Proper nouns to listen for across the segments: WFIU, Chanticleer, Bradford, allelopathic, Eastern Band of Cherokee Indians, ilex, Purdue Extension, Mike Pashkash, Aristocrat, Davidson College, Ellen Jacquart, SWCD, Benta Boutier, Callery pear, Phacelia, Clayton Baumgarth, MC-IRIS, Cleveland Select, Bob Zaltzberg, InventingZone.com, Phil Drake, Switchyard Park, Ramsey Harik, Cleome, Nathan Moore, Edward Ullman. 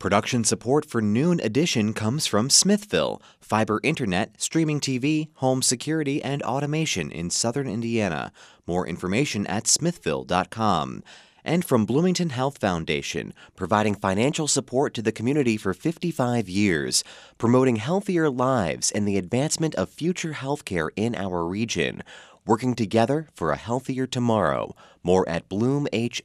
Production support for Noon Edition comes from Smithville, fiber internet, streaming TV, home security, and automation in southern Indiana. More information at smithville.com. And from Bloomington Health Foundation, providing financial support to the community for 55 years, promoting healthier lives and the advancement of future healthcare in our region. Working together for a healthier tomorrow. More at bloomhf.org.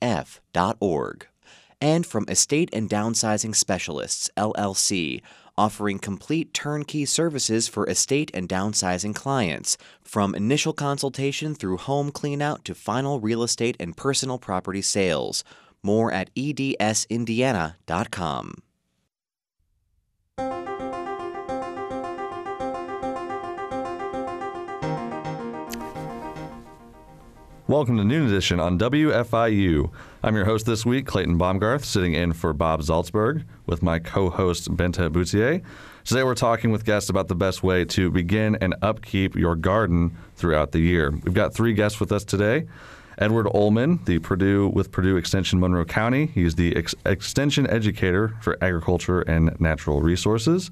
And from Estate and Downsizing Specialists, LLC, offering complete turnkey services for estate and downsizing clients, from initial consultation through home cleanout to final real estate and personal property sales. More at edsindiana.com. Welcome to Noon Edition on WFIU. I'm your host this week, Clayton Baumgarth, sitting in for Bob Zaltzberg with my co-host, Benta Boutier. Today we're talking with guests about the best way to begin and upkeep your garden throughout the year. We've got three guests with us today. Edward Ullman, with Purdue Extension Monroe County. He's the Extension Educator for Agriculture and Natural Resources.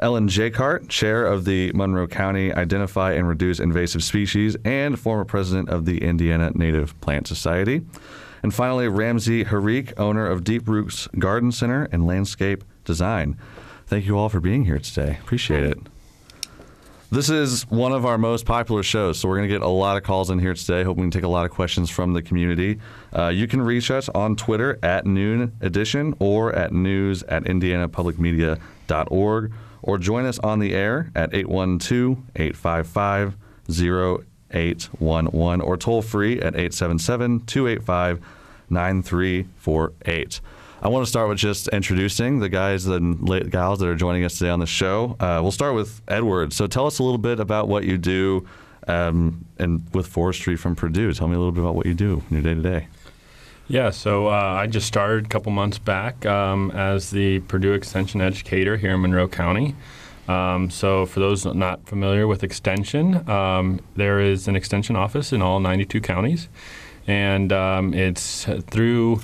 Ellen Jacquart, chair of the Monroe County Identify and Reduce Invasive Species and former president of the Indiana Native Plant Society. And finally, Ramsey Harik, owner of Deep Roots Garden Center and Landscape Design. Thank you all for being here today. Appreciate it. This is one of our most popular shows, so we're going to get a lot of calls in here today. Hope we can take a lot of questions from the community. You can reach us on Twitter at Noon Edition or at news@indianapublicmedia.org. Or join us on the air at 812-855-0811 or toll free at 877-285-9348. I want to start with just introducing the guys and gals that are joining us today on the show. We'll start with Edward. So tell us a little bit about what you do and with forestry from Purdue. Tell me a little bit about what you do in your day-to-day. Yeah, so I just started a couple months back as the Purdue Extension Educator here in Monroe County. So for those not familiar with Extension, there is an Extension office in all 92 counties. And it's through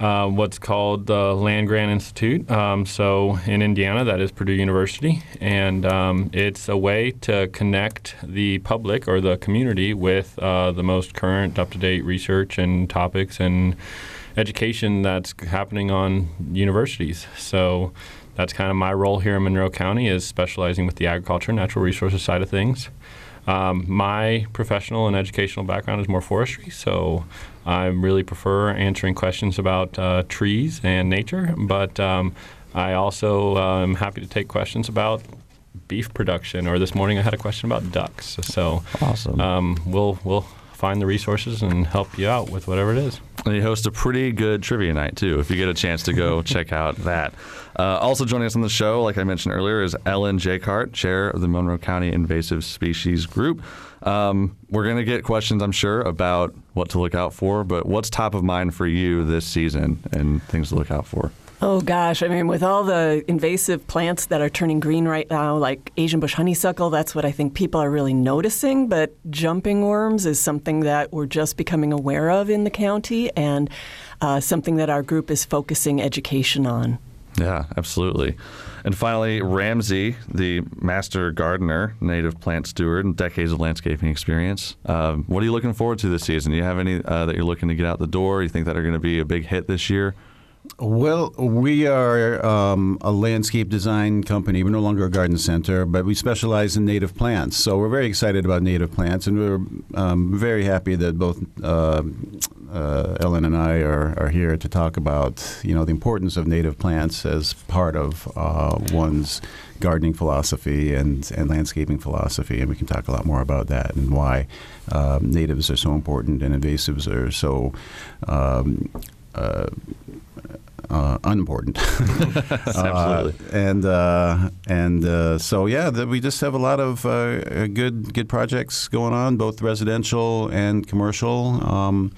what's called the Land-Grant Institute. So in Indiana, that is Purdue University. And it's a way to connect the public or the community with the most current, up-to-date research and topics and education that's happening on universities. So that's kind of my role here in Monroe County, is specializing with the agriculture and natural resources side of things. My professional and educational background is more forestry, so I really prefer answering questions about trees and nature, but I also am happy to take questions about beef production, or this morning I had a question about ducks. So awesome. We'll find the resources and help you out with whatever it is. And you host a pretty good trivia night, too, if you get a chance to go check out that. Also joining us on the show, like I mentioned earlier, is Ellen Jacquart, chair of the Monroe County Invasive Species Group. We're going to get questions, I'm sure, about what to look out for, but what's top of mind for you this season and things to look out for? Oh, gosh. I mean, with all the invasive plants that are turning green right now, like Asian bush honeysuckle, that's what I think people are really noticing. But jumping worms is something that we're just becoming aware of in the county, and something that our group is focusing education on. Yeah, absolutely. And finally, Ramsey, the master gardener, native plant steward, and decades of landscaping experience. What are you looking forward to this season? Do you have any that you're looking to get out the door? You think that are going to be a big hit this year? Well, we are a landscape design company. We're no longer a garden center, but we specialize in native plants. So we're very excited about native plants, and we're very happy that both Ellen and I are here to talk about, you know, the importance of native plants as part of one's gardening philosophy and landscaping philosophy, and we can talk a lot more about that and why natives are so important and invasives are so unimportant. Absolutely. We just have a lot of good projects going on, both residential and commercial.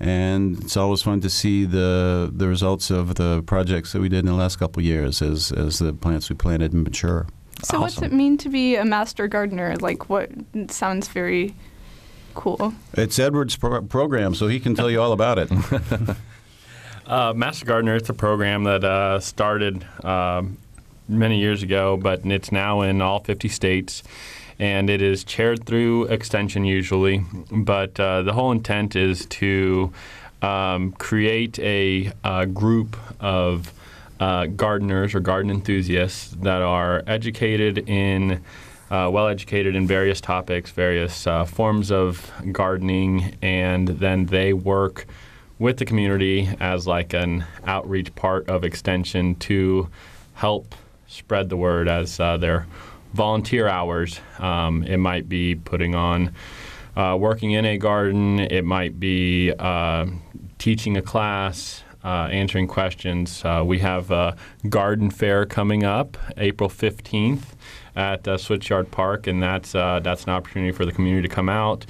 And it's always fun to see the results of the projects that we did in the last couple of years as the plants we planted mature. So awesome. What's it mean to be a master gardener? Like, what sounds very cool. It's Edward's program, so he can tell you all about it. Master Gardener, it's a program that started many years ago, but it's now in all 50 states. And it is chaired through Extension usually, but the whole intent is to create a group of gardeners or garden enthusiasts that are educated in, well-educated in various topics, various forms of gardening, and then they work with the community as like an outreach part of Extension to help spread the word as their volunteer hours. It might be putting on working in a garden, it might be teaching a class, answering questions. We have a garden fair coming up April 15th at Switchyard Park, and that's an opportunity for the community to come out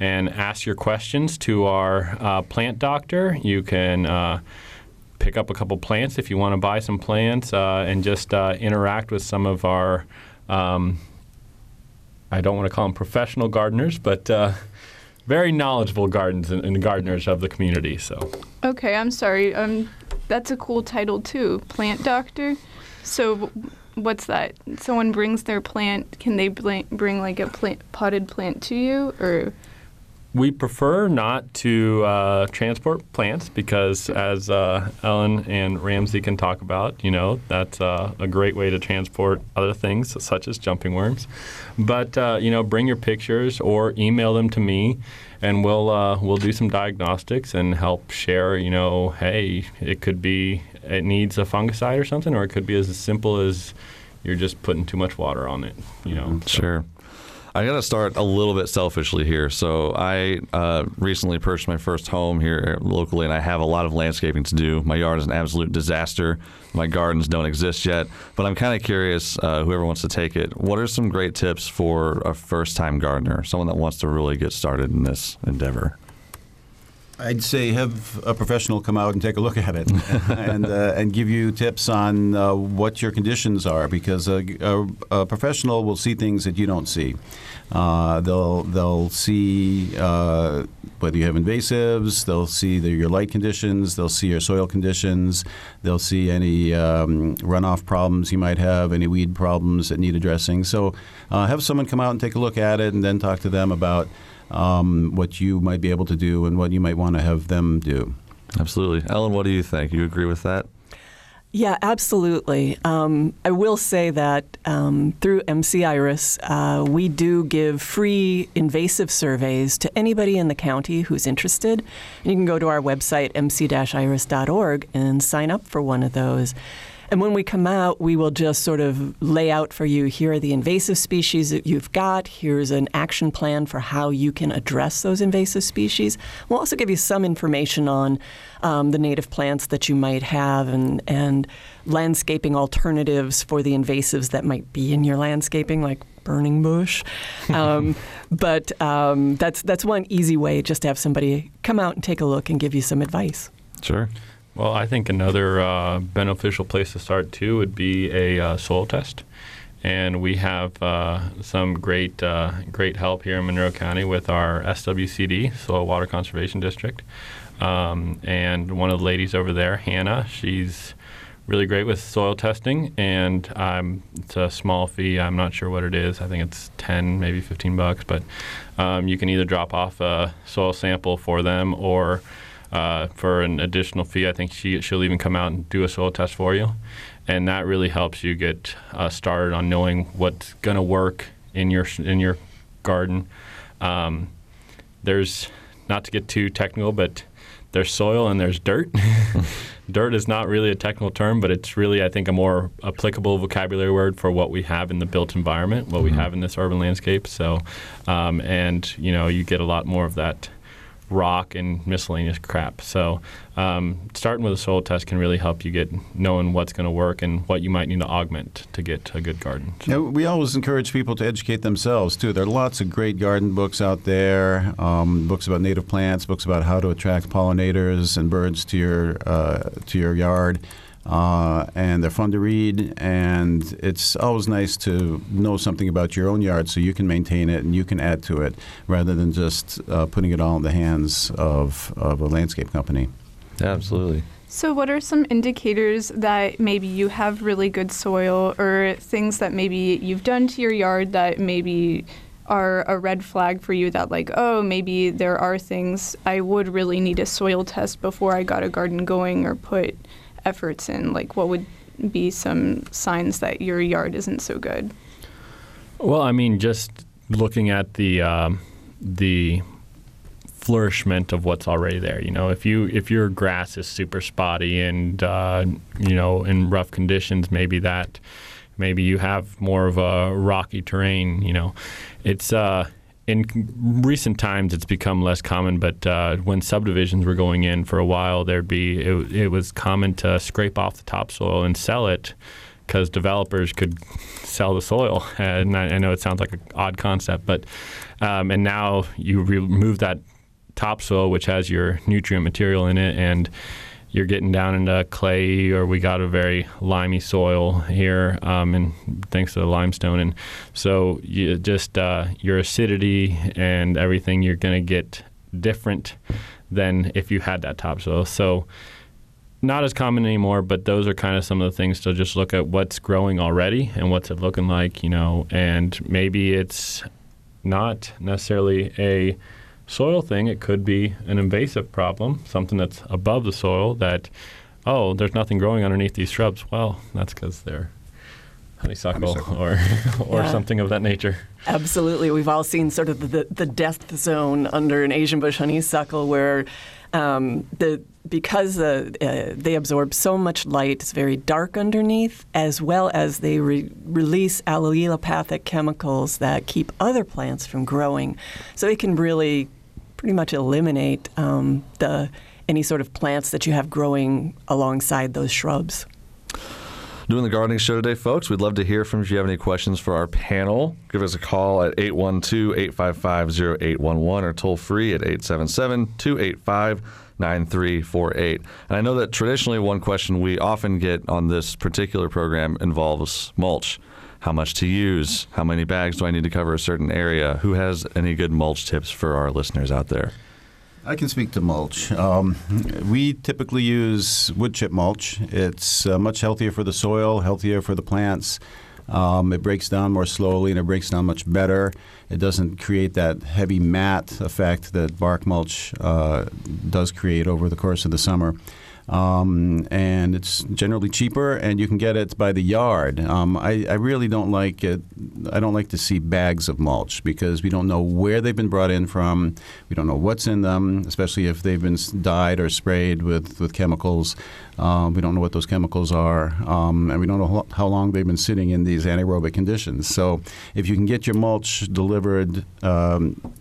and ask your questions to our plant doctor. You can pick up a couple plants if you want to buy some plants and just interact with some of our I don't want to call them professional gardeners, but very knowledgeable gardeners of the community. So. Okay, I'm sorry. That's a cool title too, plant doctor. So what's that? Someone brings their plant. Can they bring like a potted plant to you, or? We prefer not to transport plants because, as Ellen and Ramsey can talk about, you know, that's a great way to transport other things, such as jumping worms. But, you know, bring your pictures or email them to me, and we'll do some diagnostics and help share, you know, hey, it could be, it needs a fungicide or something, or it could be as simple as you're just putting too much water on it, you know. So. Sure. I got to start a little bit selfishly here. So I recently purchased my first home here locally, and I have a lot of landscaping to do. My yard is an absolute disaster. My gardens don't exist yet. But I'm kind of curious, whoever wants to take it, what are some great tips for a first-time gardener, someone that wants to really get started in this endeavor? I'd say have a professional come out and take a look at it and give you tips on what your conditions are, because a professional will see things that you don't see. They'll see whether you have invasives, they'll see your light conditions, they'll see your soil conditions, they'll see any runoff problems you might have, any weed problems that need addressing. So have someone come out and take a look at it, and then talk to them about what you might be able to do and what you might want to have them do. Absolutely. Ellen, what do you think? You agree with that? Yeah, absolutely. I will say that through MC-IRIS, we do give free invasive surveys to anybody in the county who's interested. And you can go to our website, mc-iris.org, and sign up for one of those. And when we come out, we will just sort of lay out for you, here are the invasive species that you've got, here's an action plan for how you can address those invasive species. We'll also give you some information on the native plants that you might have and landscaping alternatives for the invasives that might be in your landscaping, like burning bush. But that's one easy way, just to have somebody come out and take a look and give you some advice. Sure. Well, I think another beneficial place to start, too, would be a soil test. And we have some great help here in Monroe County with our SWCD, Soil Water Conservation District. And one of the ladies over there, Hannah, she's really great with soil testing. And it's a small fee. I'm not sure what it is. I think it's 10, maybe $15. But you can either drop off a soil sample for them, or for an additional fee, I think she'll even come out and do a soil test for you. And that really helps you get started on knowing what's going to work in your garden. There's, not to get too technical, but there's soil and there's dirt. Dirt is not really a technical term, but it's really, I think, a more applicable vocabulary word for what we have in the built environment, what we have in this urban landscape. So, and, you know, you get a lot more of that rock and miscellaneous crap. So starting with a soil test can really help you get knowing what's going to work and what you might need to augment to get a good garden. So. Yeah, we always encourage people to educate themselves, too. There are lots of great garden books out there, books about native plants, books about how to attract pollinators and birds to your yard. And they're fun to read, and it's always nice to know something about your own yard so you can maintain it and you can add to it, rather than just putting it all in the hands of a landscape company. Absolutely. So what are some indicators that maybe you have really good soil, or things that maybe you've done to your yard that maybe are a red flag for you that, like, oh, maybe there are things I would really need a soil test before I got a garden going or put efforts in? Like, what would be some signs that your yard isn't so good? Well, I mean, just looking at the flourishment of what's already there. You know, if your grass is super spotty and in rough conditions, maybe you have more of a rocky terrain. You know, it's in recent times it's become less common, but when subdivisions were going in for a while, it was common to scrape off the topsoil and sell it, because developers could sell the soil. And I know it sounds like an odd concept, but and now you remove that topsoil, which has your nutrient material in it, and you're getting down into clay, or we got a very limey soil here, and thanks to the limestone. And so you just your acidity and everything, you're going to get different than if you had that topsoil. So not as common anymore, but those are kind of some of the things to just look at. What's growing already and what's it looking like, you know? And maybe it's not necessarily a soil thing. It could be an invasive problem, something that's above the soil that, oh, there's nothing growing underneath these shrubs. Well, that's because they're honeysuckle. or yeah, something of that nature. Absolutely. We've all seen sort of the death zone under an Asian bush honeysuckle where because they absorb so much light, it's very dark underneath, as well as they release allelopathic chemicals that keep other plants from growing. So it can really pretty much eliminate any sort of plants that you have growing alongside those shrubs. Doing the gardening show today, folks. We'd love to hear from you. If you have any questions for our panel, give us a call at 812-855-0811 or toll free at 877-285-9348. And I know that traditionally one question we often get on this particular program involves mulch. How much to use? How many bags do I need to cover a certain area? Who has any good mulch tips for our listeners out there? I can speak to mulch. We typically use wood chip mulch. It's much healthier for the soil, healthier for the plants. It breaks down more slowly, and it breaks down much better. It doesn't create that heavy mat effect that bark mulch does create over the course of the summer. And it's generally cheaper, and you can get it by the yard. I really don't like it. I don't like to see bags of mulch because we don't know where they've been brought in from. We don't know what's in them, especially if they've been dyed or sprayed with chemicals. We don't know what those chemicals are, and we don't know how long they've been sitting in these anaerobic conditions. So if you can get your mulch delivered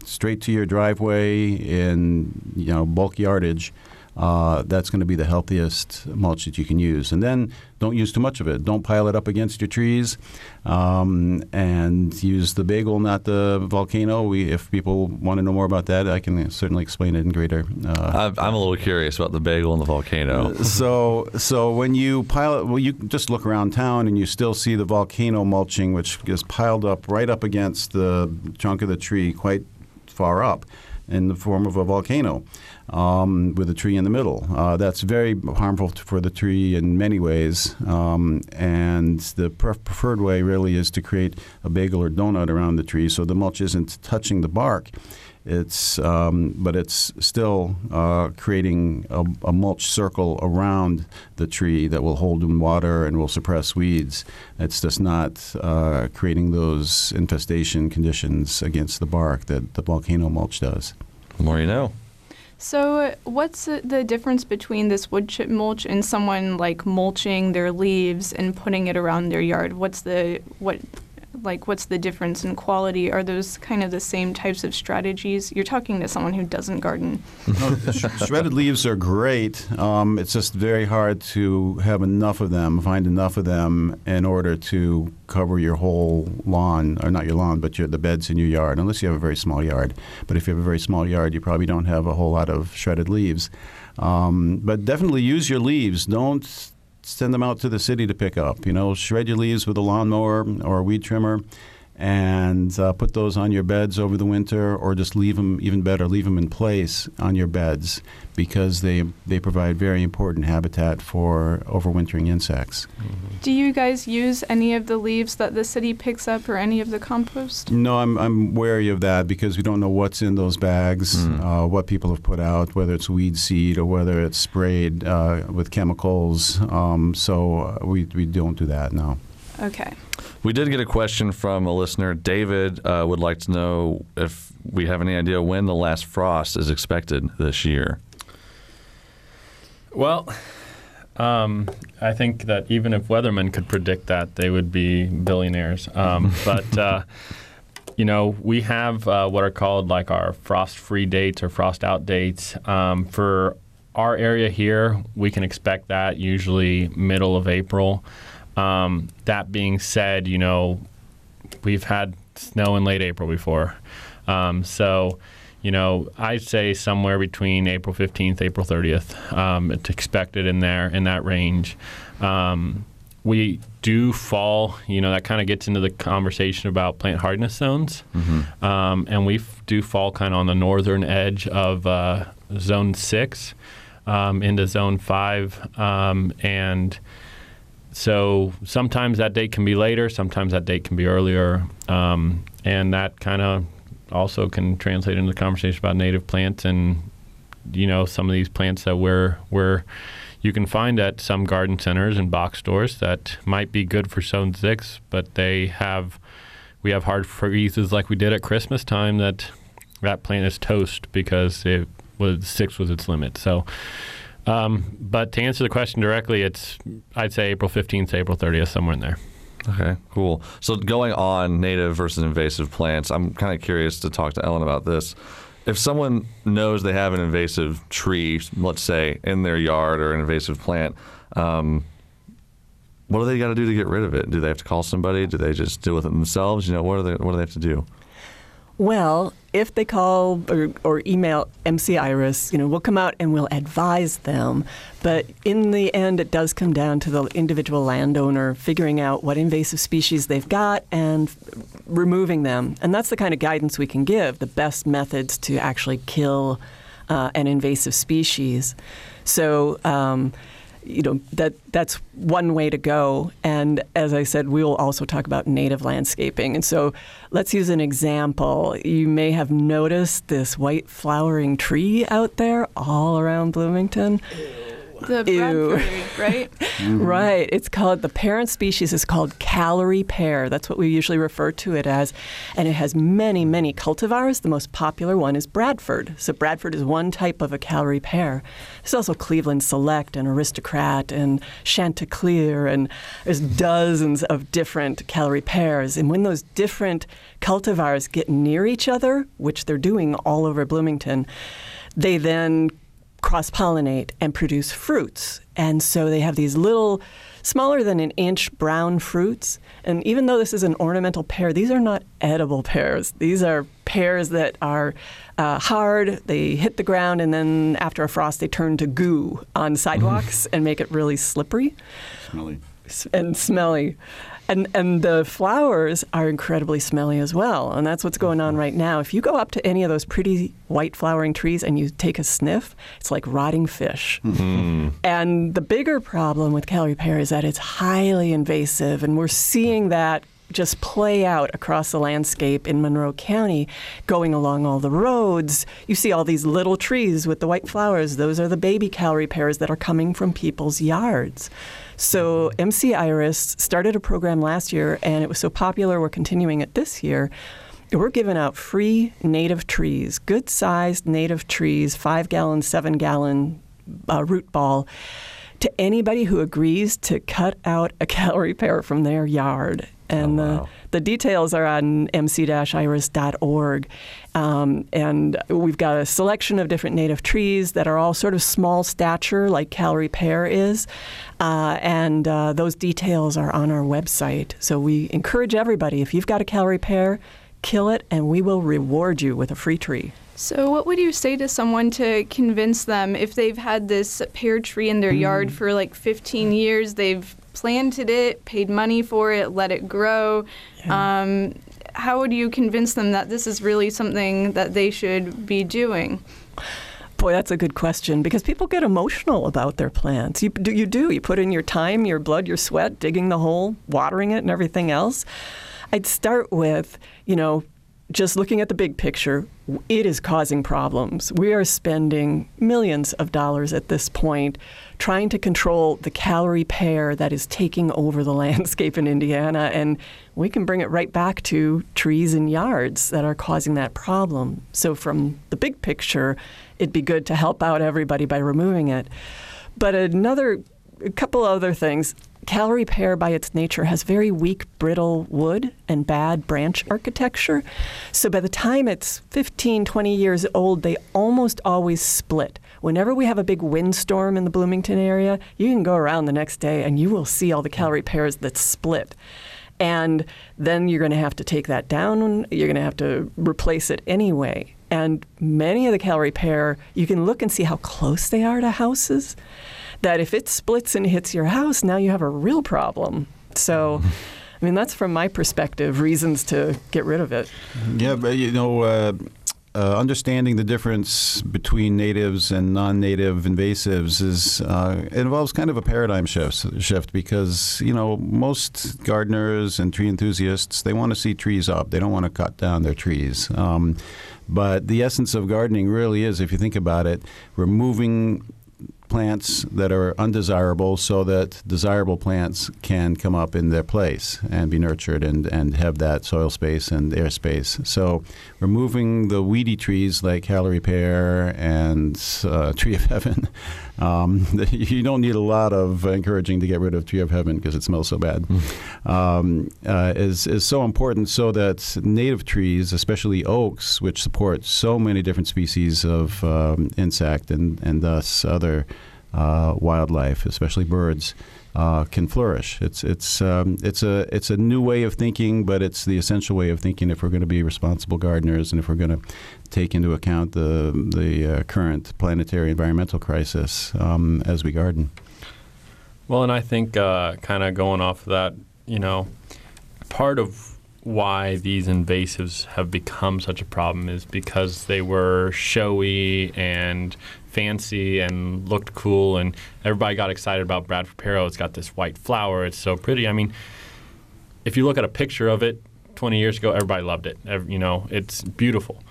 straight to your driveway in bulk yardage, that's going to be the healthiest mulch that you can use. And then don't use too much of it. Don't pile it up against your trees, and use the bagel, not the volcano. If people want to know more about that, I can certainly explain it in greater. I'm a little curious about the bagel and the volcano. So when you pile it, well, you just look around town and you still see the volcano mulching, which is piled up right up against the trunk of the tree quite far up, in the form of a volcano, with a tree in the middle. That's very harmful for the tree in many ways, and the preferred way really is to create a bagel or donut around the tree so the mulch isn't touching the bark. It's but it's still creating a mulch circle around the tree that will hold in water and will suppress weeds. It's just not creating those infestation conditions against the bark that the volcano mulch does. The more you know. So what's the difference between this wood chip mulch and someone like mulching their leaves and putting it around their yard? What's the difference in quality? Are those kind of the same types of strategies? You're talking to someone who doesn't garden. No, shredded leaves are great. It's just very hard to find enough of them in order to cover your whole lawn, or not your lawn, but the beds in your yard, unless you have a very small yard. But if you have a very small yard, you probably don't have a whole lot of shredded leaves. But definitely use your leaves. Don't send them out to the city to pick up. Shred your leaves with a lawnmower or a weed trimmer and put those on your beds over the winter, or just leave them, even better, leave them in place on your beds, because they provide very important habitat for overwintering insects. Mm-hmm. Do you guys use any of the leaves that the city picks up or any of the compost? No, I'm wary of that, because we don't know what's in those bags, what people have put out, whether it's weed seed or whether it's sprayed with chemicals. So we don't do that, no. Okay. We did get a question from a listener. David would like to know if we have any idea when the last frost is expected this year. Well, I think that even if weathermen could predict that, they would be billionaires. But, you know, we have what are called like our frost-free dates or frost-out dates. For our area here, we can expect that usually middle of April. That being said, you know, we've had snow in late April before. So, you know, I'd say somewhere between April 15th, April 30th. It's expected in there, in that range. We do fall, you know, that kind of gets into the conversation about plant hardness zones. Mm-hmm. And we do fall kind of on the northern edge of Zone 6 into Zone 5. And so sometimes that date can be later, sometimes that date can be earlier, and that kind of also can translate into the conversation about native plants and, you know, some of these plants that we're you can find at some garden centers and box stores that might be good for Zone 6, but we have hard freezes like we did at Christmas time that plant is toast because it was 6 was its limit. So. But to answer the question directly, it's, I'd say April 15th to April 30th, somewhere in there. Okay, cool. So going on native versus invasive plants, I'm kind of curious to talk to Ellen about this. If someone knows they have an invasive tree, let's say, in their yard or an invasive plant, what do they got to do to get rid of it? Do they have to call somebody? Do they just deal with it themselves? You know, what do they have to do? Well, if they call or email MC-IRIS, you know, we'll come out and we'll advise them. But in the end, it does come down to the individual landowner figuring out what invasive species they've got and removing them. And that's the kind of guidance we can give, the best methods to actually kill an invasive species. So, you know, that's one way to go. And as I said, we will also talk about native landscaping. And so let's use an example. You may have noticed this white flowering tree out there all around Bloomington. The Bradford, right? Right. It's called, the parent species is called Callery pear. That's what we usually refer to it as. And it has many, many cultivars. The most popular one is Bradford. So Bradford is one type of a Callery pear. There's also Cleveland Select and Aristocrat and Chanticleer, and there's dozens of different Callery pears. And when those different cultivars get near each other, which they're doing all over Bloomington, they then cross-pollinate and produce fruits. And so they have these little, smaller than an inch brown fruits. And even though this is an ornamental pear, these are not edible pears. These are pears that are hard, they hit the ground, and then after a frost, they turn to goo on sidewalks and make it really slippery. Smelly. And the flowers are incredibly smelly as well, and that's what's going on right now. If you go up to any of those pretty white flowering trees and you take a sniff, it's like rotting fish. Mm-hmm. And the bigger problem with Callery pear is that it's highly invasive, and we're seeing that just play out across the landscape in Monroe County, going along all the roads. You see all these little trees with the white flowers. Those are the baby Callery pears that are coming from people's yards. So MC-IRIS started a program last year, and it was so popular, we're continuing it this year. We're giving out free native trees, good-sized native trees, 5-gallon, 7-gallon root ball, to anybody who agrees to cut out a Callery pear from their yard. And the details are on mc-iris.org. And we've got a selection of different native trees that are all sort of small stature, like Callery pear is. And those details are on our website. So we encourage everybody, if you've got a Callery pear, kill it, and we will reward you with a free tree. So what would you say to someone to convince them if they've had this pear tree in their yard for like 15 years, they've planted it, paid money for it, let it grow. Yeah. how would you convince them that this is really something that they should be doing? Boy, that's a good question, because people get emotional about their plants. You put in your time, your blood, your sweat, digging the hole, watering it, and everything else. I'd start with, just looking at the big picture, it is causing problems. We are spending millions of dollars at this point trying to control the Callery pear that is taking over the landscape in Indiana, and we can bring it right back to trees and yards that are causing that problem. So from the big picture, it'd be good to help out everybody by removing it. But a couple other things. Callery pear by its nature has very weak, brittle wood and bad branch architecture. So by the time it's 15, 20 years old, they almost always split. Whenever we have a big windstorm in the Bloomington area, you can go around the next day and you will see all the Callery pears that split. And then you're going to have to take that down. You're going to have to replace it anyway. And many of the Callery pear, you can look and see how close they are to houses. That if it splits and hits your house, now you have a real problem. So, that's from my perspective, reasons to get rid of it. Yeah, but understanding the difference between natives and non-native invasives involves kind of a paradigm shift because, most gardeners and tree enthusiasts, they want to see trees up. They don't want to cut down their trees. But the essence of gardening really is, if you think about it, removing plants that are undesirable so that desirable plants can come up in their place and be nurtured and have that soil space and air space. So removing the weedy trees like Callery pear and Tree of Heaven, you don't need a lot of encouraging to get rid of Tree of Heaven because it smells so bad, is so important so that native trees, especially oaks, which support so many different species of insect and thus other wildlife, especially birds, can flourish. It's a new way of thinking, but it's the essential way of thinking if we're going to be responsible gardeners and if we're going to take into account the current planetary environmental crisis as we garden. Well, and I think kind of going off of that, part of why these invasives have become such a problem is because they were showy and fancy and looked cool, and everybody got excited about Bradford pear. It's got this white flower. It's so pretty. If you look at a picture of it 20 years ago, everybody loved it. It's beautiful.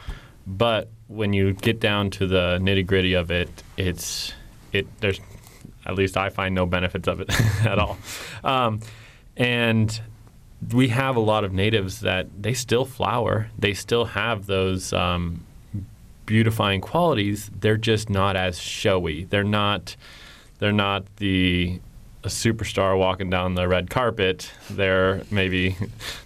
But when you get down to the nitty-gritty of it, there's, at least I find, no benefits of it at all. And we have a lot of natives that they still flower. They still have those beautifying qualities. They're just not as showy. They're not a superstar walking down the red carpet. They're maybe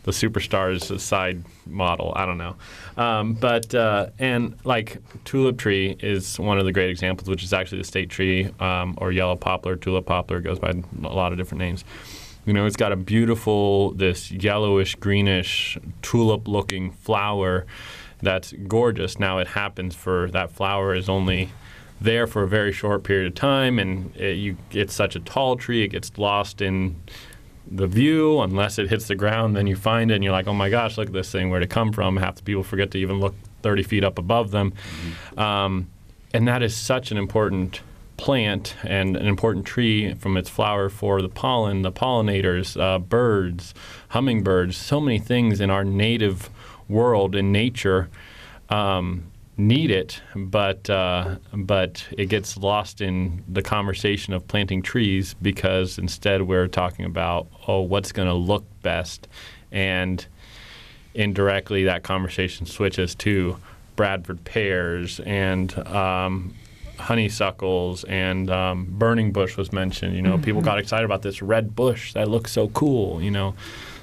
the superstar's side model. I don't know. And like tulip tree is one of the great examples, which is actually the state tree, or yellow poplar, tulip poplar, goes by a lot of different names. It's got a beautiful, this yellowish, greenish, tulip-looking flower that's gorgeous. Now it happens for that flower is only there for a very short period of time, and it's such a tall tree, it gets lost in the view unless it hits the ground. Then you find it, and you're like, oh my gosh, look at this thing, where'd it come from? Half the people forget to even look 30 feet up above them. And that is such an important plant and an important tree from its flower for the pollen, the pollinators, birds, hummingbirds, so many things in our native world and nature need it, but it gets lost in the conversation of planting trees because instead we're talking about, what's going to look best? And indirectly that conversation switches to Bradford pears and honeysuckles and burning bush was mentioned. People got excited about this red bush that looks so cool.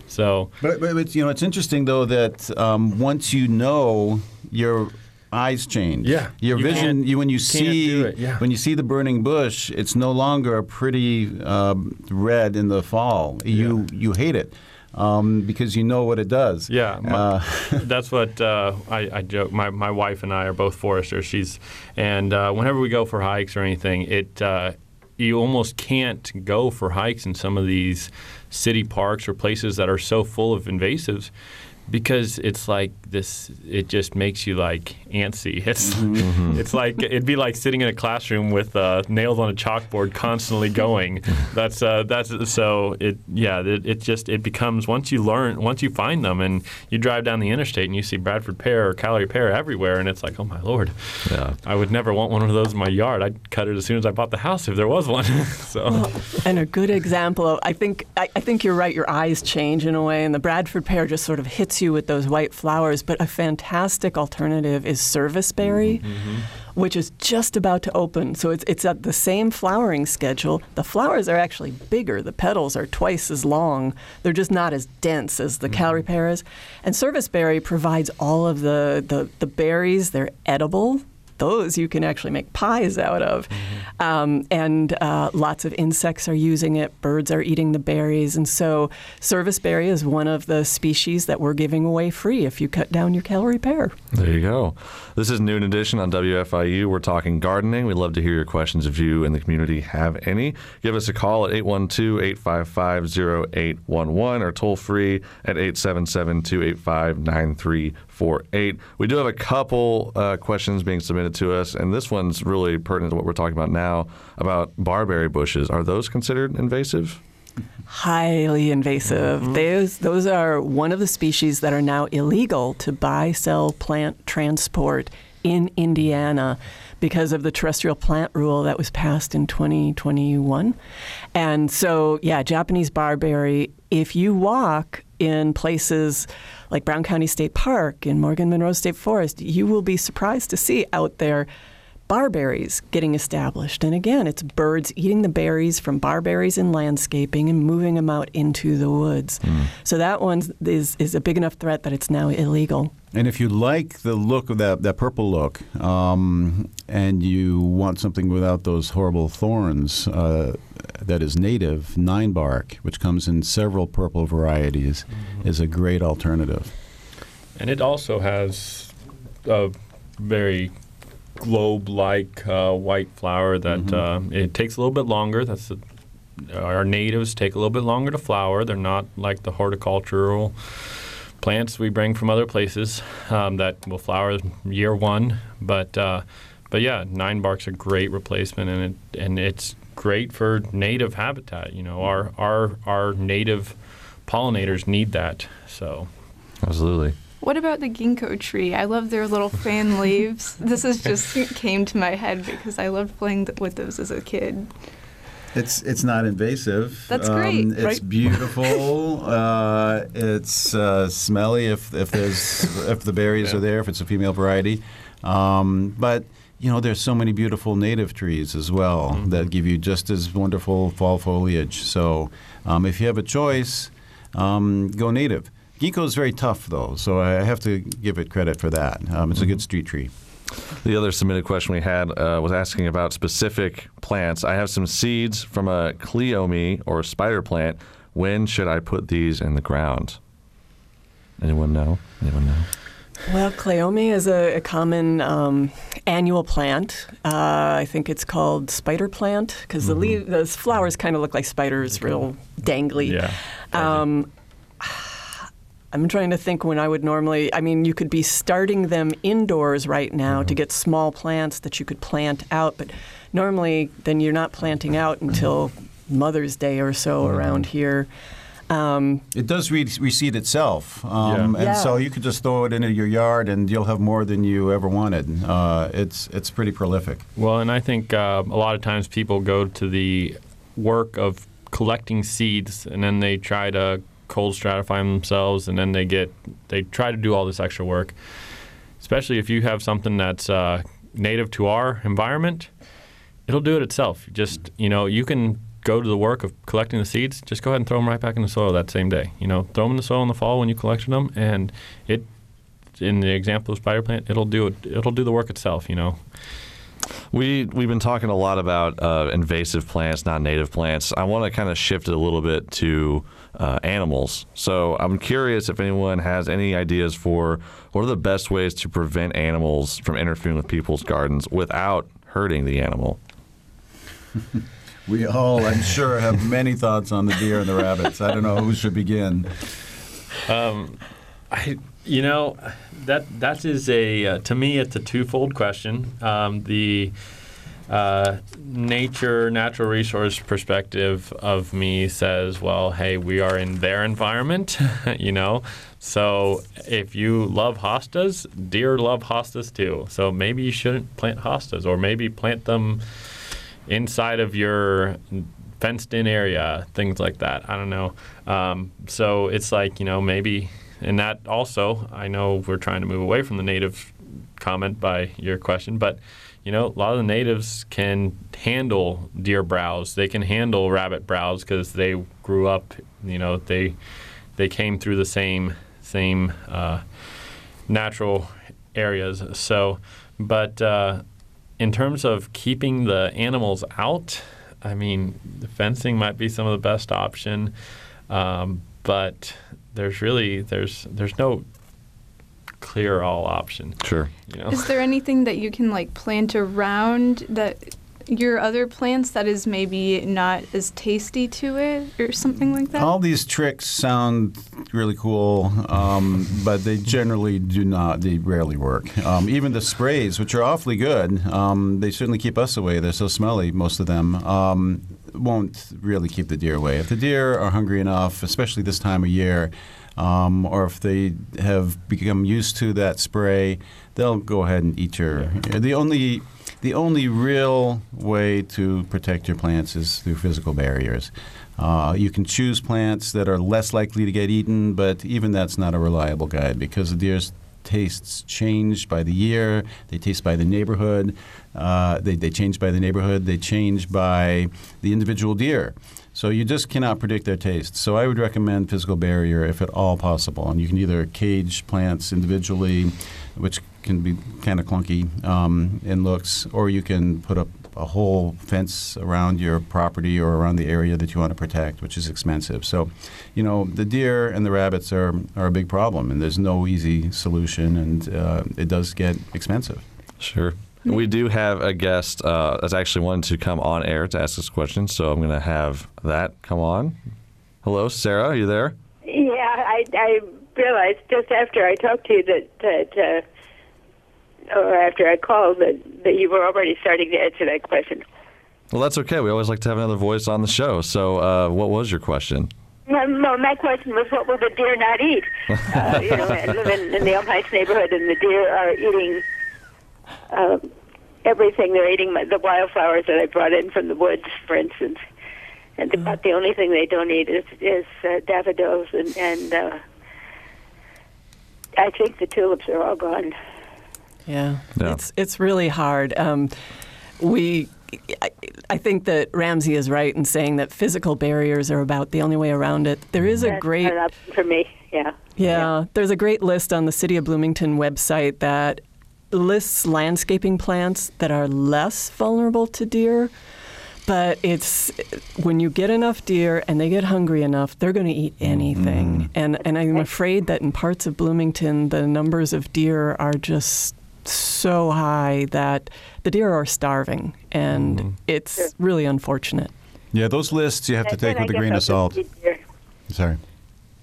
So. But it's interesting though that once your eyes change. Yeah. Your vision. When you see the burning bush, it's no longer a pretty red in the fall. You hate it. Because you know what it does. Yeah, that's what I joke. My wife and I are both foresters. Whenever we go for hikes or anything, you almost can't go for hikes in some of these city parks or places that are so full of invasives Because it's like this, it just makes you like antsy. It's mm-hmm. it's like it'd be like sitting in a classroom with nails on a chalkboard constantly going. It becomes once you find them and you drive down the interstate and you see Bradford pear or Callery pear everywhere, and it's like, oh my Lord, yeah. I would never want one of those in my yard. I'd cut it as soon as I bought the house if there was one. So well, and a good example of I think you're right. Your eyes change in a way, and the Bradford pear just sort of hits you with those white flowers, but a fantastic alternative is serviceberry, mm-hmm. which is just about to open. So it's at the same flowering schedule. The flowers are actually bigger. The petals are twice as long. They're just not as dense as the mm-hmm. Callery pear is. And serviceberry provides all of the berries. They're edible. Those you can actually make pies out of. Mm-hmm. And lots of insects are using it. Birds are eating the berries. And so serviceberry is one of the species that we're giving away free if you cut down your Callery pear. There you go. This is Noon Edition on WFIU. We're talking gardening. We'd love to hear your questions if you and the community have any. Give us a call at 812-855-0811 or toll free at 877-285-9348. We do have a couple questions being submitted to us, and this one's really pertinent to what we're talking about now, about barberry bushes. Are those considered invasive? Highly invasive. Mm-hmm. Those are one of the species that are now illegal to buy, sell, plant, transport in Indiana because of the terrestrial plant rule that was passed in 2021. And so, yeah, Japanese barberry, if you walk in places like Brown County State Park and Morgan Monroe State Forest, you will be surprised to see out there barberries getting established. And again, it's birds eating the berries from barberries in landscaping and moving them out into the woods. Mm. So that one is a big enough threat that it's now illegal. And if you like the look of that purple look, and you want something without those horrible thorns, that is native, nine bark, which comes in several purple varieties, mm-hmm. is a great alternative. And it also has a very globe-like white flower that mm-hmm. It takes a little bit longer. Our natives take a little bit longer to flower. They're not like the horticultural plants we bring from other places that will flower year one. But yeah, nine bark's a great replacement, and it's great for native habitat. You know, our native pollinators need that. So, absolutely. What about the ginkgo tree? I love their little fan leaves. This is just came to my head because I loved playing with those as a kid. It's not invasive. That's great. It's right? beautiful. It's smelly if the berries yeah. are there. If it's a female variety, but. You know, there's so many beautiful native trees as well mm-hmm. that give you just as wonderful fall foliage. So if you have a choice, go native. Ginkgo is very tough, though, so I have to give it credit for that. It's mm-hmm. a good street tree. The other submitted question we had was asking about specific plants. I have some seeds from a cleome or spider plant. When should I put these in the ground? Anyone know? Well, cleome is a common annual plant. I think it's called spider plant because mm-hmm. the flowers kind of look like spiders, real dangly. Yeah. I'm trying to think when I would normally. I mean, you could be starting them indoors right now mm-hmm. to get small plants that you could plant out, but normally then you're not planting out until mm-hmm. Mother's Day or so mm-hmm. around here. It does reseed itself, and so you could just throw it into your yard, and you'll have more than you ever wanted. It's pretty prolific. Well, and I think a lot of times people go to the work of collecting seeds, and then they try to cold stratify themselves, and then they try to do all this extra work. Especially if you have something that's native to our environment, it'll do it itself. Just you can. Go to the work of collecting the seeds, just go ahead and throw them right back in the soil that same day. Throw them in the soil in the fall when you collected them, and it, in the example of spider plant, it'll do the work itself, We've been talking a lot about invasive plants, non-native plants. I want to kind of shift it a little bit to animals. So I'm curious if anyone has any ideas for what are the best ways to prevent animals from interfering with people's gardens without hurting the animal. We all, I'm sure, have many thoughts on the deer and the rabbits. I don't know who should begin. That is a to me it's a twofold question. The natural resource perspective of me says, well, hey, we are in their environment, So if you love hostas, deer love hostas too. So maybe you shouldn't plant hostas, or maybe plant them inside of your fenced-in area, things like that. I don't know. So it's like, maybe. And that also, I know we're trying to move away from the native comment by your question, but a lot of the natives can handle deer browse. They can handle rabbit browse because they grew up, they came through the same natural areas. So, but in terms of keeping the animals out, the fencing might be some of the best option, but there's no clear all option. Sure. Is there anything that you can plant around that your other plants that is maybe not as tasty to it or something like that? All these tricks sound really cool, but they generally do not. They rarely work. Even the sprays, which are awfully good, they certainly keep us away. They're so smelly, most of them. Won't really keep the deer away. If the deer are hungry enough, especially this time of year, or if they have become used to that spray, they'll go ahead and eat your. The only real way to protect your plants is through physical barriers. You can choose plants that are less likely to get eaten, but even that's not a reliable guide because the deer's tastes change by the year. They taste by the neighborhood. They change by the neighborhood. They change by the individual deer. So you just cannot predict their tastes. So I would recommend physical barrier if at all possible. And you can either cage plants individually, which can be kind of clunky in looks, or you can put up a whole fence around your property or around the area that you want to protect, which is expensive. So, the deer and the rabbits are a big problem, and there's no easy solution, and it does get expensive. Sure. We do have a guest that's actually wanted to come on air to ask us questions, so I'm going to have that come on. Hello, Sarah, are you there? Yeah, I realized just after I talked to you or after I called, that you were already starting to answer that question. Well, that's okay. We always like to have another voice on the show. So what was your question? No, my question was, what will the deer not eat? I live in the Elm Heights neighborhood, and the deer are eating everything. They're eating the wildflowers that I brought in from the woods, for instance. And about the only thing they don't eat is daffodils, and I think the tulips are all gone. Yeah. It's really hard. I think that Ramsey is right in saying that physical barriers are about the only way around it. There is a great for me, yeah. Yeah, there's a great list on the City of Bloomington website that lists landscaping plants that are less vulnerable to deer, but it's when you get enough deer and they get hungry enough, they're going to eat anything. Mm. And I'm afraid that in parts of Bloomington, the numbers of deer are just so high that the deer are starving, and it's really unfortunate. Yeah, those lists you have to take with a grain of salt. Sorry.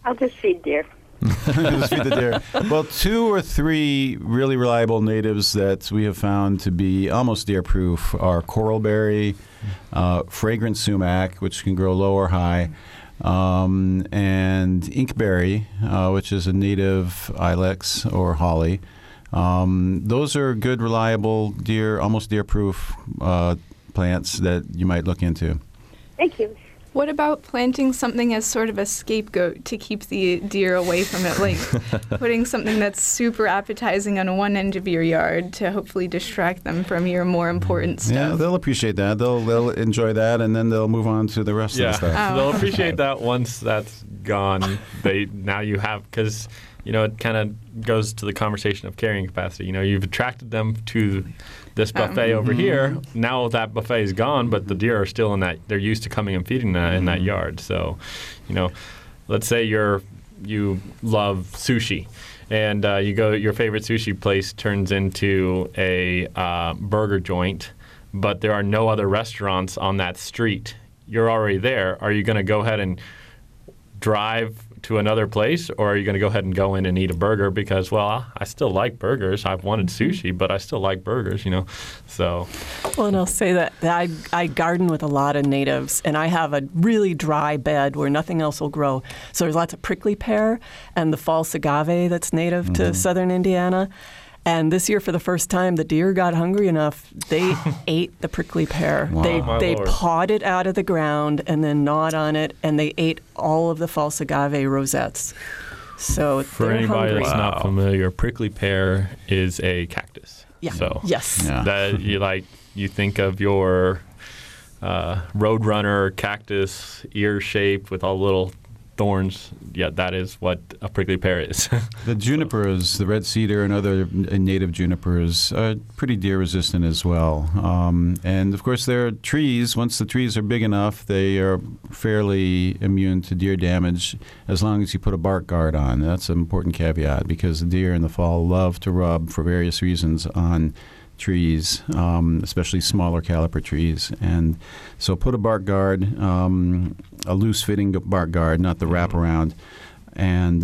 I'll just feed deer. Just feed the deer. Well, 2 or 3 really reliable natives that we have found to be almost deer-proof are coralberry, fragrant sumac, which can grow low or high, and inkberry, which is a native ilex or holly. Those are good, reliable deer, almost deer-proof plants that you might look into. Thank you. What about planting something as sort of a scapegoat to keep the deer away from it, like putting something that's super appetizing on one end of your yard to hopefully distract them from your more important stuff? Yeah, they'll appreciate that. They'll enjoy that, and then they'll move on to the rest of the stuff. Oh. They'll appreciate that once that's gone. Now you have, because it kind of goes to the conversation of carrying capacity. You've attracted them to this buffet over here. Now that buffet is gone, but the deer are still in that. They're used to coming and feeding in that yard. So, let's say you love sushi, and you go. Your favorite sushi place turns into a burger joint, but there are no other restaurants on that street. You're already there. Are you going to go ahead and drive to another place, or are you going to go ahead and go in and eat a burger because, well, I still like burgers. I've wanted sushi, but I still like burgers, you know. So. Well, and I'll say that I garden with a lot of natives, and I have a really dry bed where nothing else will grow. So there's lots of prickly pear and the false agave that's native to southern Indiana. And this year, for the first time, the deer got hungry enough. They ate the prickly pear. Wow. They pawed it out of the ground and then gnawed on it, and they ate all of the false agave rosettes. So for anybody that's not familiar, prickly pear is a cactus. Yeah. So that you think of your roadrunner cactus ear shaped with all little thorns, that is what a prickly pear is. The junipers, the red cedar and other native junipers are pretty deer resistant as well. And of course there are trees. Once the trees are big enough, they are fairly immune to deer damage as long as you put a bark guard on. That's an important caveat because the deer in the fall love to rub for various reasons on trees, especially smaller caliper trees. And so put a bark guard, a loose-fitting bark guard, not the wraparound, and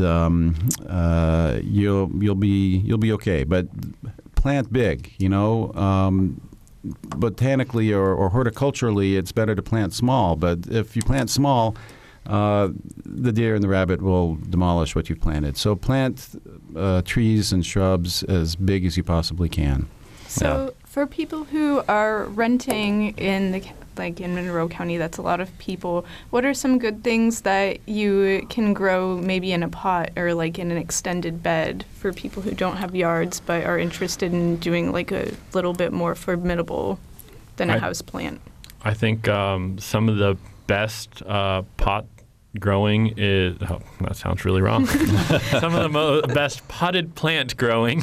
you'll be okay. But plant big, you know. Botanically or horticulturally, it's better to plant small. But if you plant small, the deer and the rabbit will demolish what you've planted. So plant trees and shrubs as big as you possibly can. So for people who are renting in Monroe County, that's a lot of people, what are some good things that you can grow maybe in a pot or like in an extended bed for people who don't have yards but are interested in doing like a little bit more formidable than a house plant? I think some of the best pot growing is, that sounds really wrong. Some of the best potted plant growing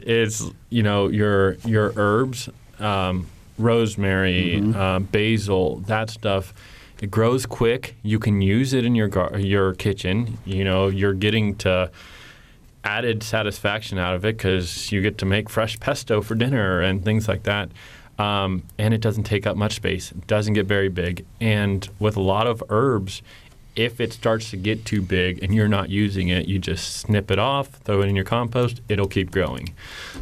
is, you know, your herbs, rosemary, basil, that stuff. It grows quick. You can use it in your kitchen. You know, you're getting to added satisfaction out of it because you get to make fresh pesto for dinner and things like that. And it doesn't take up much space. It doesn't get very big. And with a lot of herbs, if it starts to get too big and you're not using it, you just snip it off, throw it in your compost, it'll keep growing.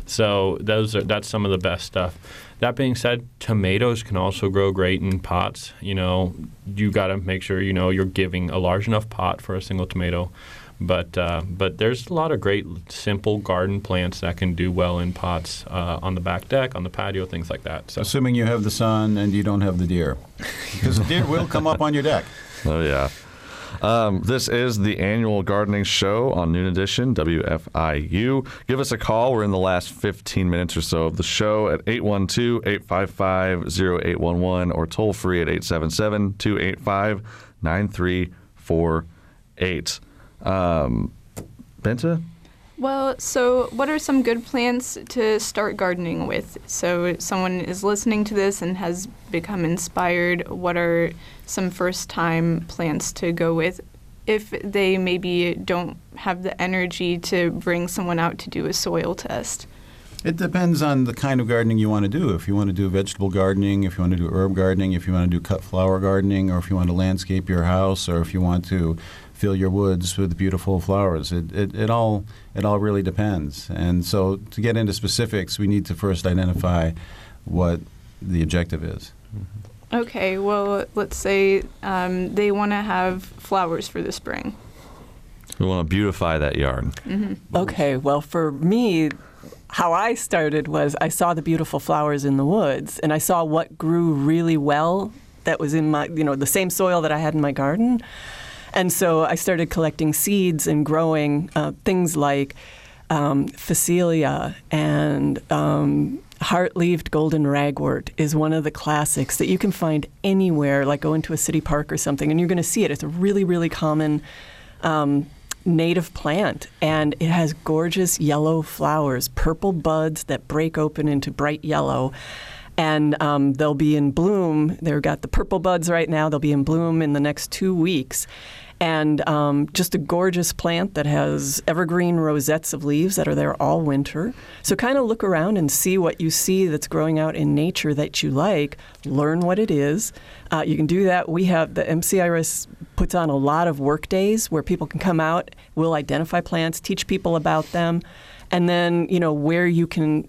So that's some of the best stuff. That being said, tomatoes can also grow great in pots. You know, you got to make sure, you know, you're giving a large enough pot for a single tomato. But there's a lot of great simple garden plants that can do well in pots on the back deck, on the patio, things like that. So. Assuming you have the sun and you don't have the deer, because the deer will come up on your deck. Oh yeah. This is the annual gardening show on Noon Edition, WFIU. Give us a call. We're in the last 15 minutes or so of the show at 812-855-0811 or toll free at 877-285-9348. Benta? Well, so what are some good plants to start gardening with? So if someone is listening to this and has become inspired, what are some first-time plants to go with if they maybe don't have the energy to bring someone out to do a soil test? It depends on the kind of gardening you want to do. If you want to do vegetable gardening, if you want to do herb gardening, if you want to do cut flower gardening, or if you want to landscape your house, or if you want to fill your woods with beautiful flowers. It all really depends. And so to get into specifics, we need to first identify what the objective is. Okay, well, let's say they want to have flowers for the spring. We want to beautify that yard. Mm-hmm. Okay, well, for me, how I started was I saw the beautiful flowers in the woods, and I saw what grew really well that was in my, you know, the same soil that I had in my garden. And so I started collecting seeds and growing things like Phacelia and heart-leaved golden ragwort is one of the classics that you can find anywhere, like go into a city park or something, and you're going to see it. It's a really, really common native plant, and it has gorgeous yellow flowers, purple buds that break open into bright yellow. And they'll be in bloom. They've got the purple buds right now. They'll be in bloom in the next 2 weeks. and just a gorgeous plant that has evergreen rosettes of leaves that are there all winter. So kind of look around and see what you see that's growing out in nature that you like. Learn what it is. You can do that. We have the MC-IRIS puts on a lot of work days where people can come out. We'll identify plants, teach people about them. And then, you know, where you can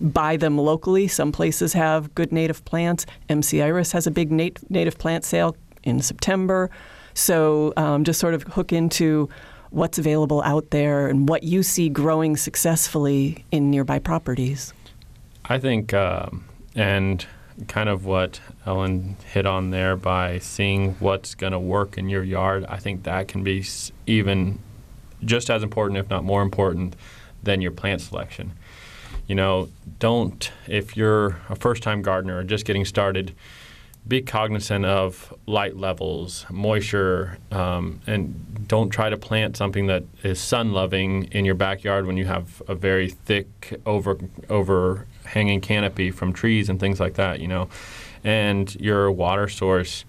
buy them locally. Some places have good native plants. MC-IRIS has a big native plant sale in September. So just sort of hook into what's available out there and what you see growing successfully in nearby properties. I think, and kind of what Ellen hit on there by seeing what's going to work in your yard, I think that can be even just as important, if not more important, than your plant selection. You know, don't, if you're a first-time gardener or just getting started, be cognizant of light levels, moisture, and don't try to plant something that is sun-loving in your backyard when you have a very thick, overhanging canopy from trees and things like that, you know. And your water source.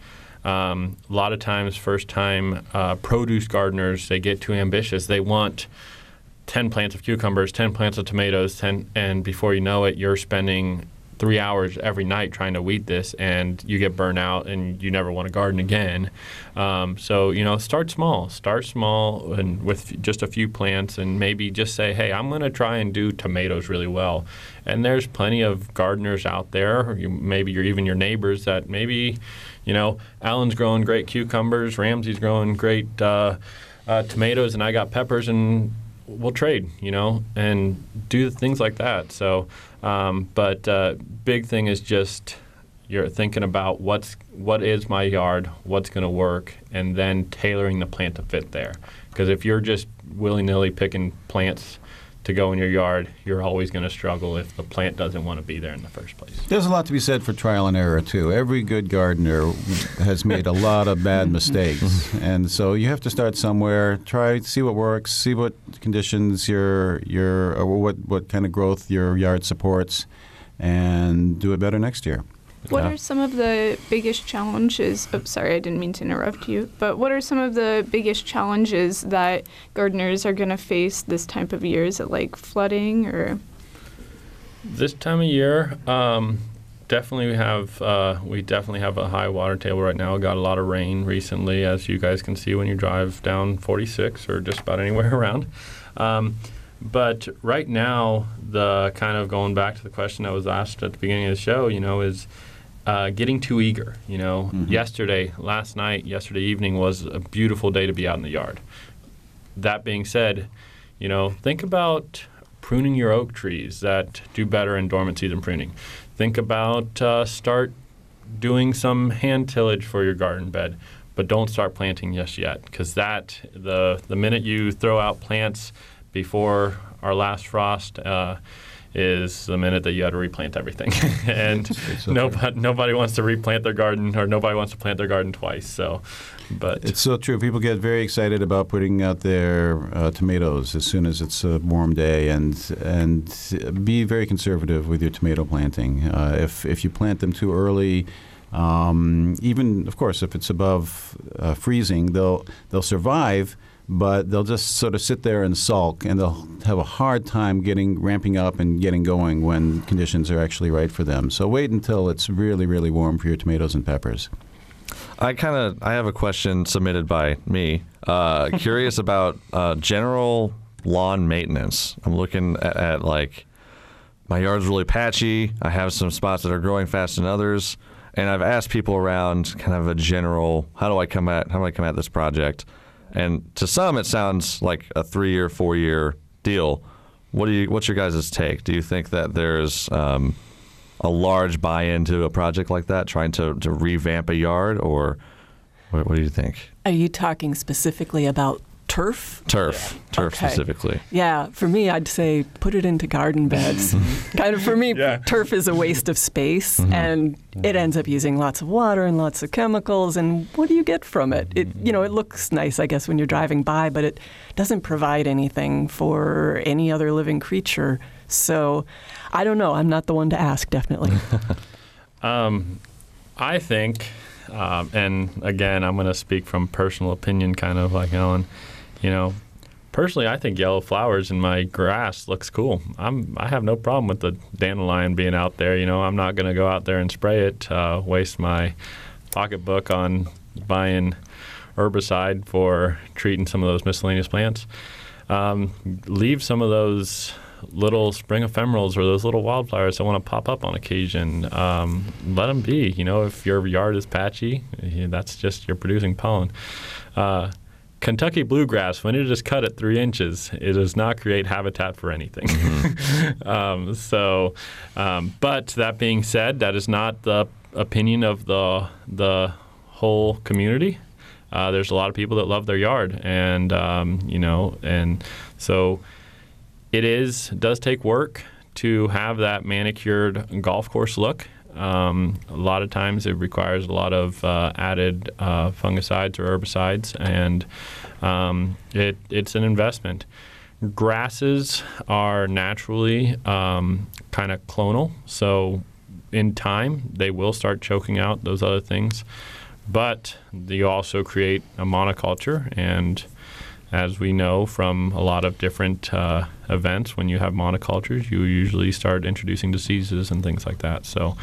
A lot of times, first-time produce gardeners, they get too ambitious. They want 10 plants of cucumbers, 10 plants of tomatoes, 10, and before you know it, you're spending 3 hours every night trying to weed this, and you get burnt out, and you never want to garden again. So, you know, start small. Start small and with just a few plants, and maybe just say, hey, I'm going to try and do tomatoes really well. And there's plenty of gardeners out there, or maybe you're even your neighbors, that maybe, you know, Alan's growing great cucumbers, Ramsey's growing great tomatoes, and I got peppers, and we'll trade, you know, and do things like that. So, but big thing is just you're thinking about what is my yard, what's going to work, and then tailoring the plant to fit there. Because if you're just willy-nilly picking plants to go in your yard, you're always going to struggle if the plant doesn't want to be there in the first place. There's a lot to be said for trial and error, too. Every good gardener has made a lot of bad mistakes. And so you have to start somewhere, try, see what works, see what conditions or what kind of growth your yard supports, and do it better next year. What are some of the biggest challenges? Oh, sorry, I didn't mean to interrupt you. But what are some of the biggest challenges that gardeners are going to face this time of year? Is it like flooding or? This time of year, we definitely have a high water table right now. We got a lot of rain recently, as you guys can see when you drive down 46 or just about anywhere around. But right now, the kind of going back to the question I was asked at the beginning of the show, you know, is getting too eager. You know, yesterday evening was a beautiful day to be out in the yard. That being said, you know, think about pruning your oak trees that do better in dormant season pruning. Think about start doing some hand tillage for your garden bed, but don't start planting just yet, because that the minute you throw out plants before our last frost is the minute that you had to replant everything. And nobody wants to replant their garden, or nobody wants to plant their garden twice. So, but it's so true. People get very excited about putting out their tomatoes as soon as it's a warm day, and be very conservative with your tomato planting. If you plant them too early, even, of course, if it's above freezing, they'll survive, but they'll just sort of sit there and sulk, and they'll have a hard time ramping up and getting going when conditions are actually right for them. So wait until it's really, really warm for your tomatoes and peppers. I have a question submitted by me. Curious about general lawn maintenance. I'm looking at like, my yard's really patchy. I have some spots that are growing faster than others. And I've asked people around kind of a general, how do I come at this project? And to some, it sounds like a 3-year, 4-year deal. What's your guys' take? Do you think that there's a large buy-in to a project like that, trying to revamp a yard, or what do you think? Are you talking specifically about turf? Turf okay. Specifically. Yeah, for me, I'd say put it into garden beds. Kind of for me, Turf is a waste of space, and it ends up using lots of water and lots of chemicals. And what do you get from it? It, you know, it looks nice, I guess, when you're driving by, but it doesn't provide anything for any other living creature. So, I don't know. I'm not the one to ask. Definitely. I think And again, I'm going to speak from personal opinion, kind of like Ellen. You know, personally, I think yellow flowers in my grass looks cool. I have no problem with the dandelion being out there. You know, I'm not going to go out there and spray it, waste my pocketbook on buying herbicide for treating some of those miscellaneous plants. Leave some of those little spring ephemerals or those little wildflowers that want to pop up on occasion. Let them be. You know, if your yard is patchy, that's just you're producing pollen. Kentucky bluegrass, when it is cut at 3 inches, it does not create habitat for anything. Mm-hmm. But that being said, that is not the opinion of the whole community. There's a lot of people that love their yard, and you know, and so it does take work to have that manicured golf course look. A lot of times it requires a lot of added fungicides or herbicides, and it's an investment. Grasses are naturally kind of clonal, so in time they will start choking out those other things. But you also create a monoculture, and as we know from a lot of different events, when you have monocultures, you usually start introducing diseases and things like that. So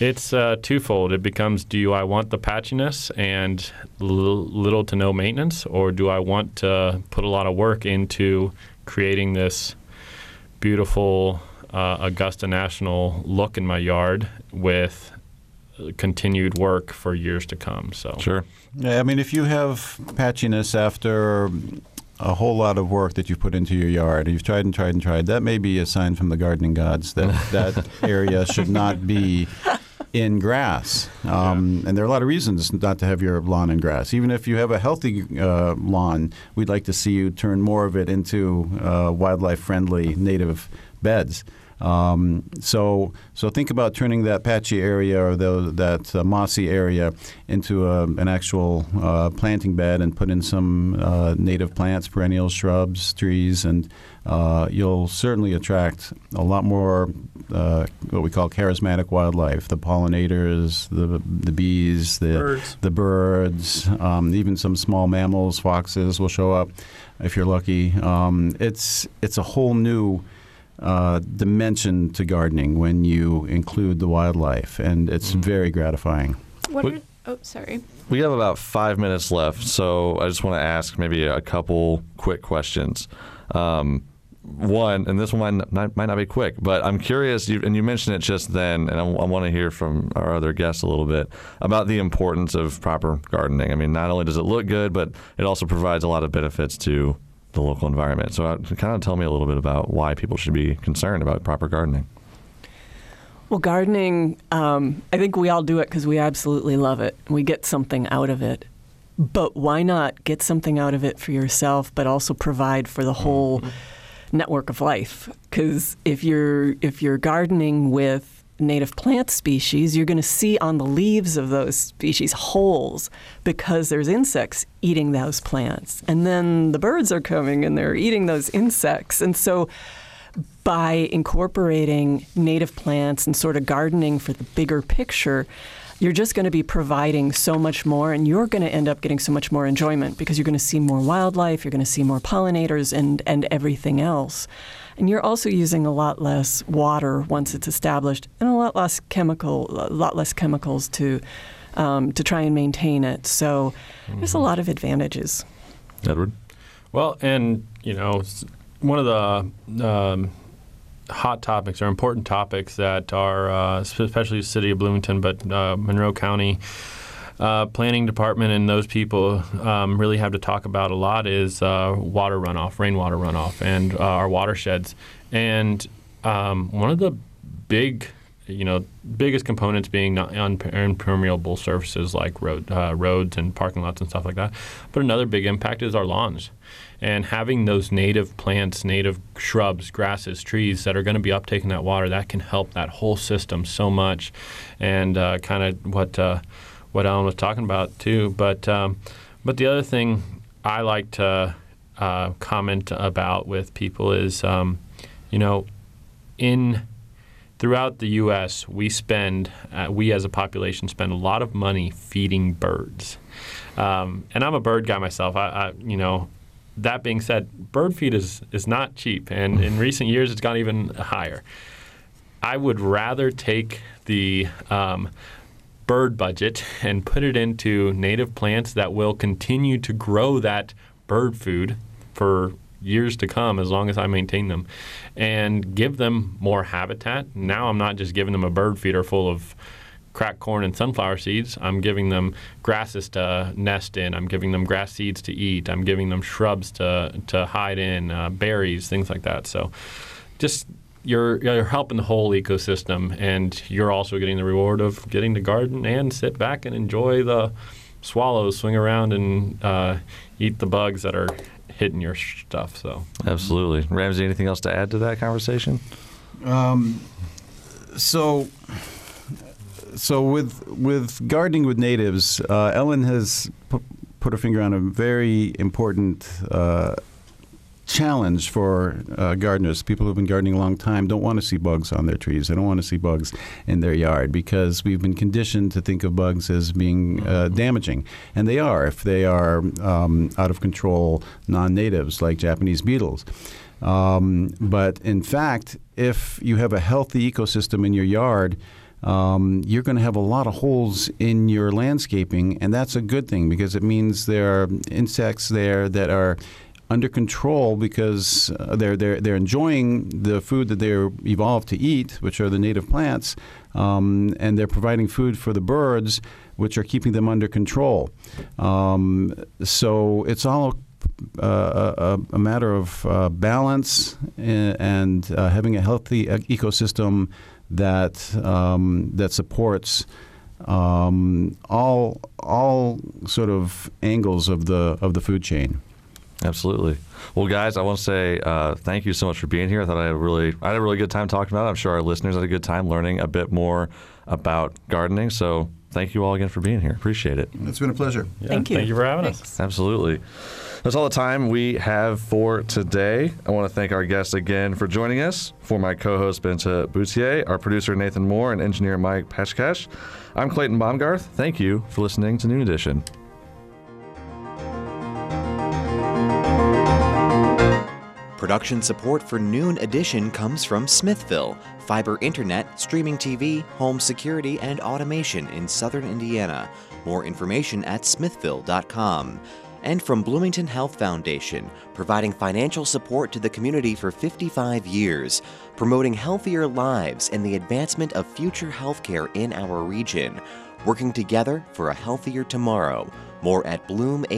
it's twofold. It becomes, do I want the patchiness and little to no maintenance, or do I want to put a lot of work into creating this beautiful Augusta National look in my yard with continued work for years to come. So sure. Yeah, I mean, if you have patchiness after a whole lot of work that you put into your yard, and you've tried and tried and tried, that may be a sign from the gardening gods that that area should not be in grass. Yeah. And there are a lot of reasons not to have your lawn in grass. Even if you have a healthy lawn, we'd like to see you turn more of it into wildlife-friendly native beds. So think about turning that patchy area or that mossy area into an actual planting bed, and put in some native plants, perennials, shrubs, trees, and you'll certainly attract a lot more what we call charismatic wildlife: the pollinators, the bees, the birds, even some small mammals, foxes will show up if you're lucky. It's a whole new dimension to gardening when you include the wildlife, and it's very gratifying. We have about 5 minutes left, so I just want to ask maybe a couple quick questions. One, and this one might not be quick, but I'm curious, and you mentioned it just then, and I want to hear from our other guests a little bit about the importance of proper gardening. I mean, not only does it look good, but it also provides a lot of benefits to the local environment. So kind of tell me a little bit about why people should be concerned about proper gardening. Well, gardening, I think we all do it because we absolutely love it. We get something out of it. But why not get something out of it for yourself, but also provide for the whole network of life? Because if you're gardening with native plant species, you're going to see on the leaves of those species holes because there's insects eating those plants. And then the birds are coming and they're eating those insects. And so by incorporating native plants and sort of gardening for the bigger picture, you're just going to be providing so much more, and you're going to end up getting so much more enjoyment because you're going to see more wildlife, you're going to see more pollinators and everything else. And you're also using a lot less water once it's established, and a lot less chemicals to try and maintain it. So there's a lot of advantages. Edward? Well, and you know, one of the hot topics or important topics that are especially the city of Bloomington, but Monroe County planning department and those people really have to talk about a lot is water runoff, rainwater runoff, and our watersheds. And one of the biggest components being impermeable surfaces like roads and parking lots and stuff like that. But another big impact is our lawns. And having those native plants, native shrubs, grasses, trees that are going to be uptaking that water, that can help that whole system so much. And kind of what Ellen was talking about too, but the other thing I like to comment about with people is, you know, in throughout the U.S., we as a population spend a lot of money feeding birds. And I'm a bird guy myself. That being said, bird feed is not cheap, and in recent years it's gone even higher. I would rather take the bird budget and put it into native plants that will continue to grow that bird food for years to come, as long as I maintain them, and give them more habitat. Now I'm not just giving them a bird feeder full of cracked corn and sunflower seeds. I'm giving them grasses to nest in. I'm giving them grass seeds to eat. I'm giving them shrubs to hide in, berries, things like that. So just you're helping the whole ecosystem, and you're also getting the reward of getting to garden and sit back and enjoy the swallows swing around and eat the bugs that are hitting your stuff. So absolutely. Ramsey, anything else to add to that conversation? So with gardening with natives, Ellen has put her finger on a very important challenge for gardeners. People who've been gardening a long time don't want to see bugs on their trees. They don't want to see bugs in their yard, because we've been conditioned to think of bugs as being damaging. And they are, if they are out of control non-natives like Japanese beetles. But in fact, if you have a healthy ecosystem in your yard, you're going to have a lot of holes in your landscaping, and that's a good thing, because it means there are insects there that are under control, because they're enjoying the food that they're evolved to eat, which are the native plants, and they're providing food for the birds, which are keeping them under control. So it's all a matter of balance and having a healthy ecosystem that supports all sort of angles of the food chain. Absolutely. Well, guys, I want to say thank you so much for being here. I thought I had a really good time talking about it. I'm sure our listeners had a good time learning a bit more about gardening. So thank you all again for being here. Appreciate it. It's been a pleasure. Yeah, thank you. Thank you for having us. Absolutely. That's all the time we have for today. I want to thank our guests again for joining us. For my co-host, Benta Boutier, our producer, Nathan Moore, and engineer, Mike Pashkash, I'm Clayton Baumgarth. Thank you for listening to Noon Edition. Production support for Noon Edition comes from Smithville, fiber internet, streaming TV, home security, and automation in southern Indiana. More information at smithville.com. And from Bloomington Health Foundation, providing financial support to the community for 55 years, promoting healthier lives and the advancement of future healthcare in our region, working together for a healthier tomorrow. More at bloomhf.org.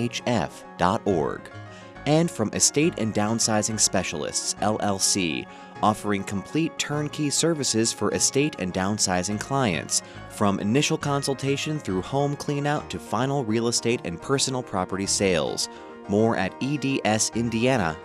And from Estate and Downsizing Specialists, LLC, offering complete turnkey services for estate and downsizing clients, from initial consultation through home cleanout to final real estate and personal property sales. More at edsindiana.com.